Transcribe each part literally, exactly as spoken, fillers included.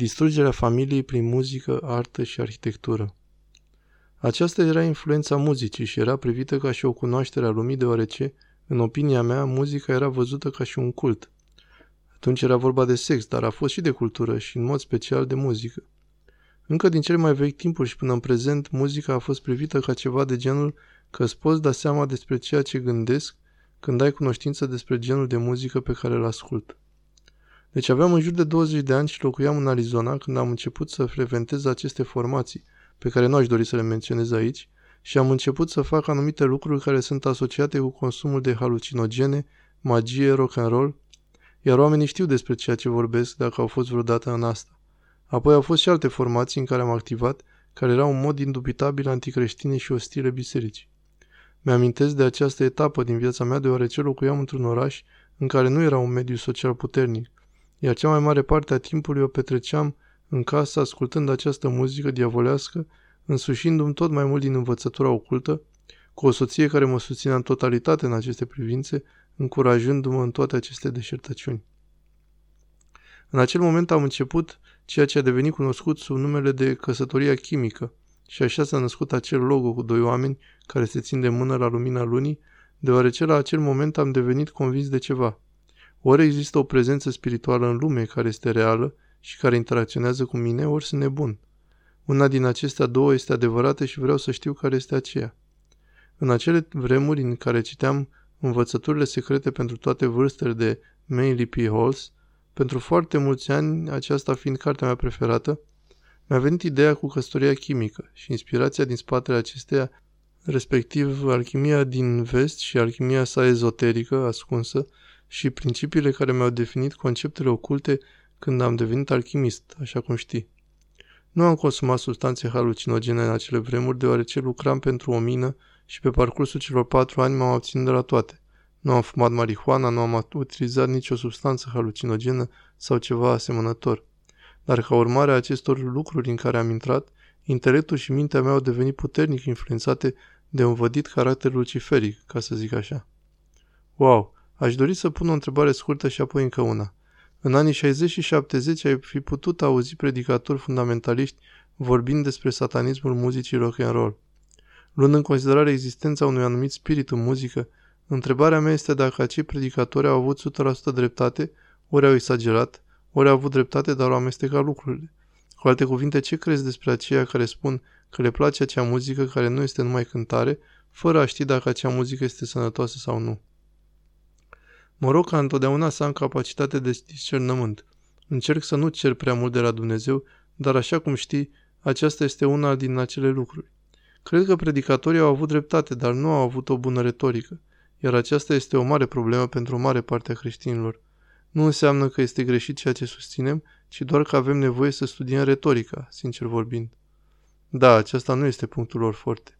distrugerea familiei prin muzică, artă și arhitectură. Aceasta era influența muzicii și era privită ca și o cunoaștere a lumii, deoarece, în opinia mea, muzica era văzută ca și un cult. Atunci era vorba de sex, dar a fost și de cultură și, în mod special, de muzică. Încă din cele mai vechi timpuri și până în prezent, muzica a fost privită ca ceva de genul că îți poți da seama despre ceea ce gândesc când ai cunoștință despre genul de muzică pe care îl ascult. Deci aveam în jur de douăzeci de ani și locuiam în Arizona când am început să frecventez aceste formații, pe care nu aș dori să le menționez aici, și am început să fac anumite lucruri care sunt asociate cu consumul de halucinogene, magie, rock and roll, iar oamenii știu despre ceea ce vorbesc dacă au fost vreodată în asta. Apoi au fost și alte formații în care am activat, care erau în mod indubitabil anticreștine și ostile bisericii. Mi-amintesc de această etapă din viața mea deoarece locuiam într-un oraș în care nu era un mediu social puternic, iar cea mai mare parte a timpului o petreceam în casă ascultând această muzică diavolească, însușindu-mi tot mai mult din învățătura ocultă, cu o soție care mă susținea în totalitate în aceste privințe, încurajându-mă în toate aceste deșertăciuni. În acel moment am început ceea ce a devenit cunoscut sub numele de căsătoria chimică și așa s-a născut acel logo cu doi oameni care se țin de mână la lumina lunii, deoarece la acel moment am devenit convins de ceva. Ori există o prezență spirituală în lume care este reală și care interacționează cu mine, ori sunt nebun. Una din acestea două este adevărată și vreau să știu care este aceea. În acele vremuri în care citeam învățăturile secrete pentru toate vârstele de Manly P. Halls, pentru foarte mulți ani, aceasta fiind cartea mea preferată, mi-a venit ideea cu căsătoria chimică și inspirația din spatele acesteia, respectiv alchimia din vest și alchimia sa ezoterică, ascunsă, și principiile care mi-au definit conceptele oculte când am devenit alchimist, așa cum știi. Nu am consumat substanțe halucinogene în acele vremuri, deoarece lucram pentru o mină și pe parcursul celor patru ani m-am abținut de la toate. Nu am fumat marihuana, nu am utilizat nicio substanță halucinogenă sau ceva asemănător. Dar ca urmare a acestor lucruri în care am intrat, intelectul și mintea mea au devenit puternic influențate de un vădit caracter luciferic, ca să zic așa. Wow! Aș dori să pun o întrebare scurtă și apoi încă una. În anii șaizeci și șaptezeci ai fi putut auzi predicatori fundamentaliști vorbind despre satanismul muzicii rock and roll. Luând în considerare existența unui anumit spirit în muzică, întrebarea mea este dacă acei predicatori au avut o sută la sută dreptate, ori au exagerat, ori au avut dreptate, dar au amestecat lucrurile. Cu alte cuvinte, ce crezi despre aceia care spun că le place acea muzică care nu este numai cântare, fără a ști dacă acea muzică este sănătoasă sau nu? Mă rog ca întotdeauna să am capacitate de discernământ. Încerc să nu cer prea mult de la Dumnezeu, dar așa cum știi, aceasta este una din acele lucruri. Cred că predicatorii au avut dreptate, dar nu au avut o bună retorică, iar aceasta este o mare problemă pentru o mare parte a creștinilor. Nu înseamnă că este greșit ceea ce susținem, ci doar că avem nevoie să studiem retorica, sincer vorbind. Da, aceasta nu este punctul lor forte.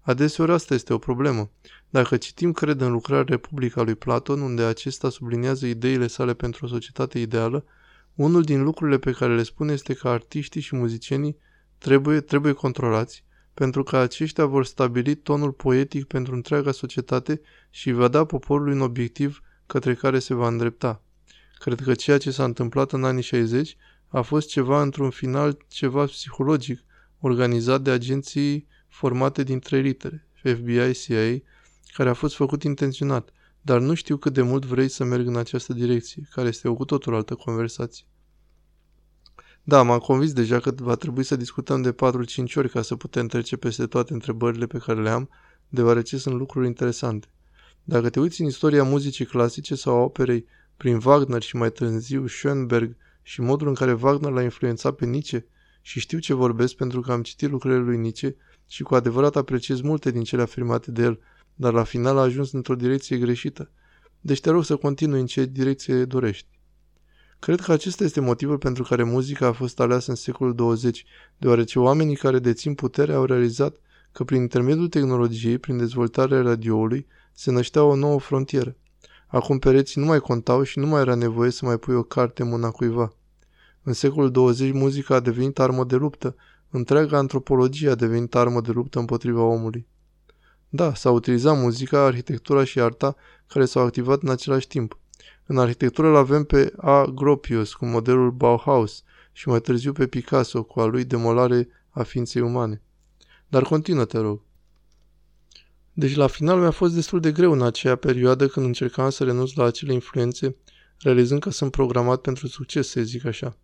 Adeseori asta este o problemă. Dacă citim, cred, în lucrarea Republica lui Platon, unde acesta subliniază ideile sale pentru o societate ideală, unul din lucrurile pe care le spune este că artiștii și muzicienii trebuie, trebuie controlați, pentru că aceștia vor stabili tonul poetic pentru întreaga societate și va da poporului un obiectiv către care se va îndrepta. Cred că ceea ce s-a întâmplat în anii șaizeci a fost ceva într-un final, ceva psihologic, organizat de agenții formate din trei litere, F B I, C I A, care a fost făcut intenționat, dar nu știu cât de mult vrei să merg în această direcție, care este o cu totul altă conversație. Da, m-am convins deja că va trebui să discutăm de patru-cinci ori ca să putem trece peste toate întrebările pe care le am, deoarece sunt lucruri interesante. Dacă te uiți în istoria muzicii clasice sau a operei prin Wagner și mai târziu Schoenberg și modul în care Wagner l-a influențat pe Nietzsche, și știu ce vorbesc pentru că am citit lucrările lui Nietzsche și cu adevărat apreciez multe din cele afirmate de el, dar la final a ajuns într-o direcție greșită. Deci te rog să continui în ce direcție dorești. Cred că acesta este motivul pentru care muzica a fost aleasă în secolul douăzeci, deoarece oamenii care dețin puterea au realizat că prin intermediul tehnologiei, prin dezvoltarea radioului, se năștea o nouă frontieră. Acum pereții nu mai contau și nu mai era nevoie să mai pui o carte în mâna cuiva. În secolul douăzeci, muzica a devenit armă de luptă. Întreaga antropologie a devenit armă de luptă împotriva omului. Da, s-a utilizat muzica, arhitectura și arta care s-au activat în același timp. În arhitectură l-avem pe A. Gropius cu modelul Bauhaus și mai târziu pe Picasso cu a lui Demolare a ființei umane. Dar continuă, te rog. Deci la final mi-a fost destul de greu în aceea perioadă când încercam să renunț la acele influențe, realizând că sunt programat pentru succes, să zic așa.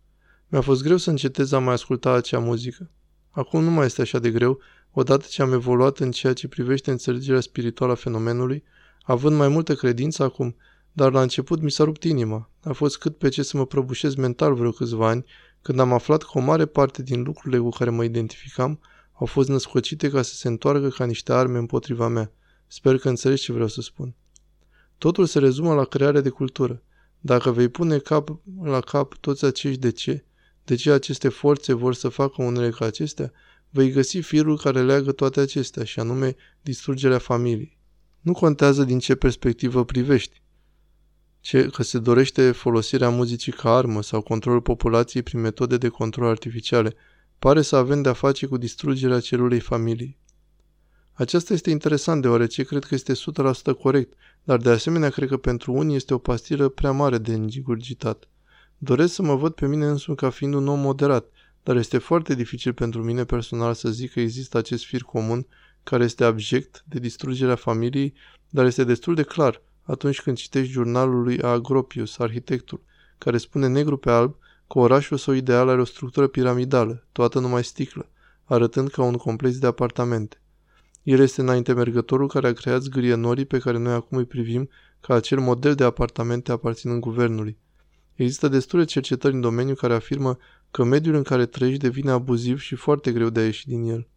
Mi-a fost greu să încetez să mai asculta acea muzică. Acum nu mai este așa de greu, odată ce am evoluat în ceea ce privește înțelegerea spirituală a fenomenului, având mai multă credință acum, dar la început mi s-a rupt inima. A fost cât pe ce să mă prăbușesc mental vreo câțiva ani, când am aflat că o mare parte din lucrurile cu care mă identificam au fost născocite ca să se întoarcă ca niște arme împotriva mea. Sper că înțelegi ce vreau să spun. Totul se rezumă la crearea de cultură. Dacă vei pune cap la cap toți acești de ce, de ce aceste forțe vor să facă unele ca acestea, vei găsi firul care leagă toate acestea, și anume distrugerea familiei. Nu contează din ce perspectivă privești, ce, că se dorește folosirea muzicii ca armă sau controlul populației prin metode de control artificiale. Pare să avem de-a face cu distrugerea celulei familiei. Aceasta este interesant deoarece cred că este o sută la sută corect, dar de asemenea cred că pentru unii este o pastilă prea mare de îngurgitat. Doresc să mă văd pe mine însumi ca fiind un om moderat, dar este foarte dificil pentru mine personal să zic că există acest fir comun care este abject de distrugerea familiei, dar este destul de clar atunci când citești jurnalul lui A. Gropius, arhitectul, care spune negru pe alb că orașul său ideal are o structură piramidală, toată numai sticlă, arătând ca un complex de apartamente. El este înaintemergătorul care a creat zgârie norii pe care noi acum îi privim ca acel model de apartamente aparținând guvernului. Există destule cercetări în domeniu care afirmă că mediul în care trăiești devine abuziv și foarte greu de a ieși din el.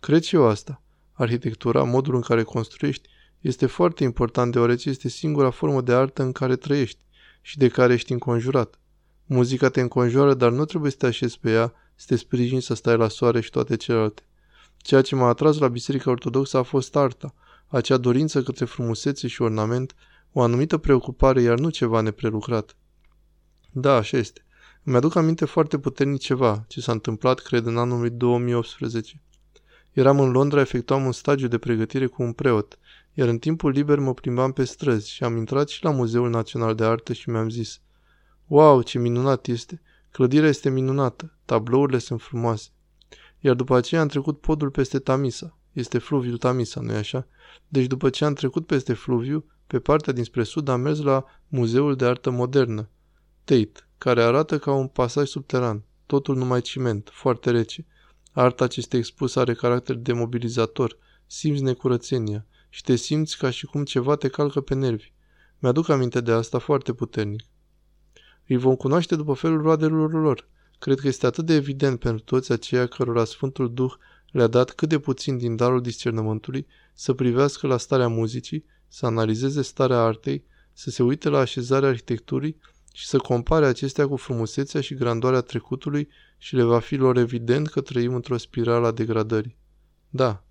Cred și eu asta. Arhitectura, modul în care construiești, este foarte important deoarece este singura formă de artă în care trăiești și de care ești înconjurat. Muzica te înconjoară, dar nu trebuie să te așezi pe ea, să te sprijini, să stai la soare și toate celelalte. Ceea ce m-a atras la Biserica Ortodoxă a fost arta, acea dorință către frumusețe și ornament, o anumită preocupare, iar nu ceva neprelucrat. Da, așa este. Îmi aduc aminte foarte puternic ceva, ce s-a întâmplat, cred, în anul două mii optsprezece. Eram în Londra, efectuam un stagiu de pregătire cu un preot, iar în timpul liber mă plimbam pe străzi și am intrat și la Muzeul Național de Artă și mi-am zis: wow, ce minunat este! Clădirea este minunată, tablourile sunt frumoase. Iar după aceea am trecut podul peste Tamisa. Este fluviul Tamisa, nu-i așa? Deci după ce am trecut peste fluviu, pe partea dinspre sud am mers la Muzeul de Artă Modernă, Tate, care arată ca un pasaj subteran, totul numai ciment, foarte rece. Arta ce este expusă are caracter demobilizator, simți necurățenia și te simți ca și cum ceva te calcă pe nervi. Mi-aduc aminte de asta foarte puternic. Îi vom cunoaște după felul roadelor lor. Cred că este atât de evident pentru toți aceia cărora Sfântul Duh le-a dat cât de puțin din darul discernământului să privească la starea muzicii, să analizeze starea artei, să se uite la așezarea arhitecturii și să compare acestea cu frumusețea și grandoarea trecutului și le va fi lor evident că trăim într-o spirală a degradării. Da,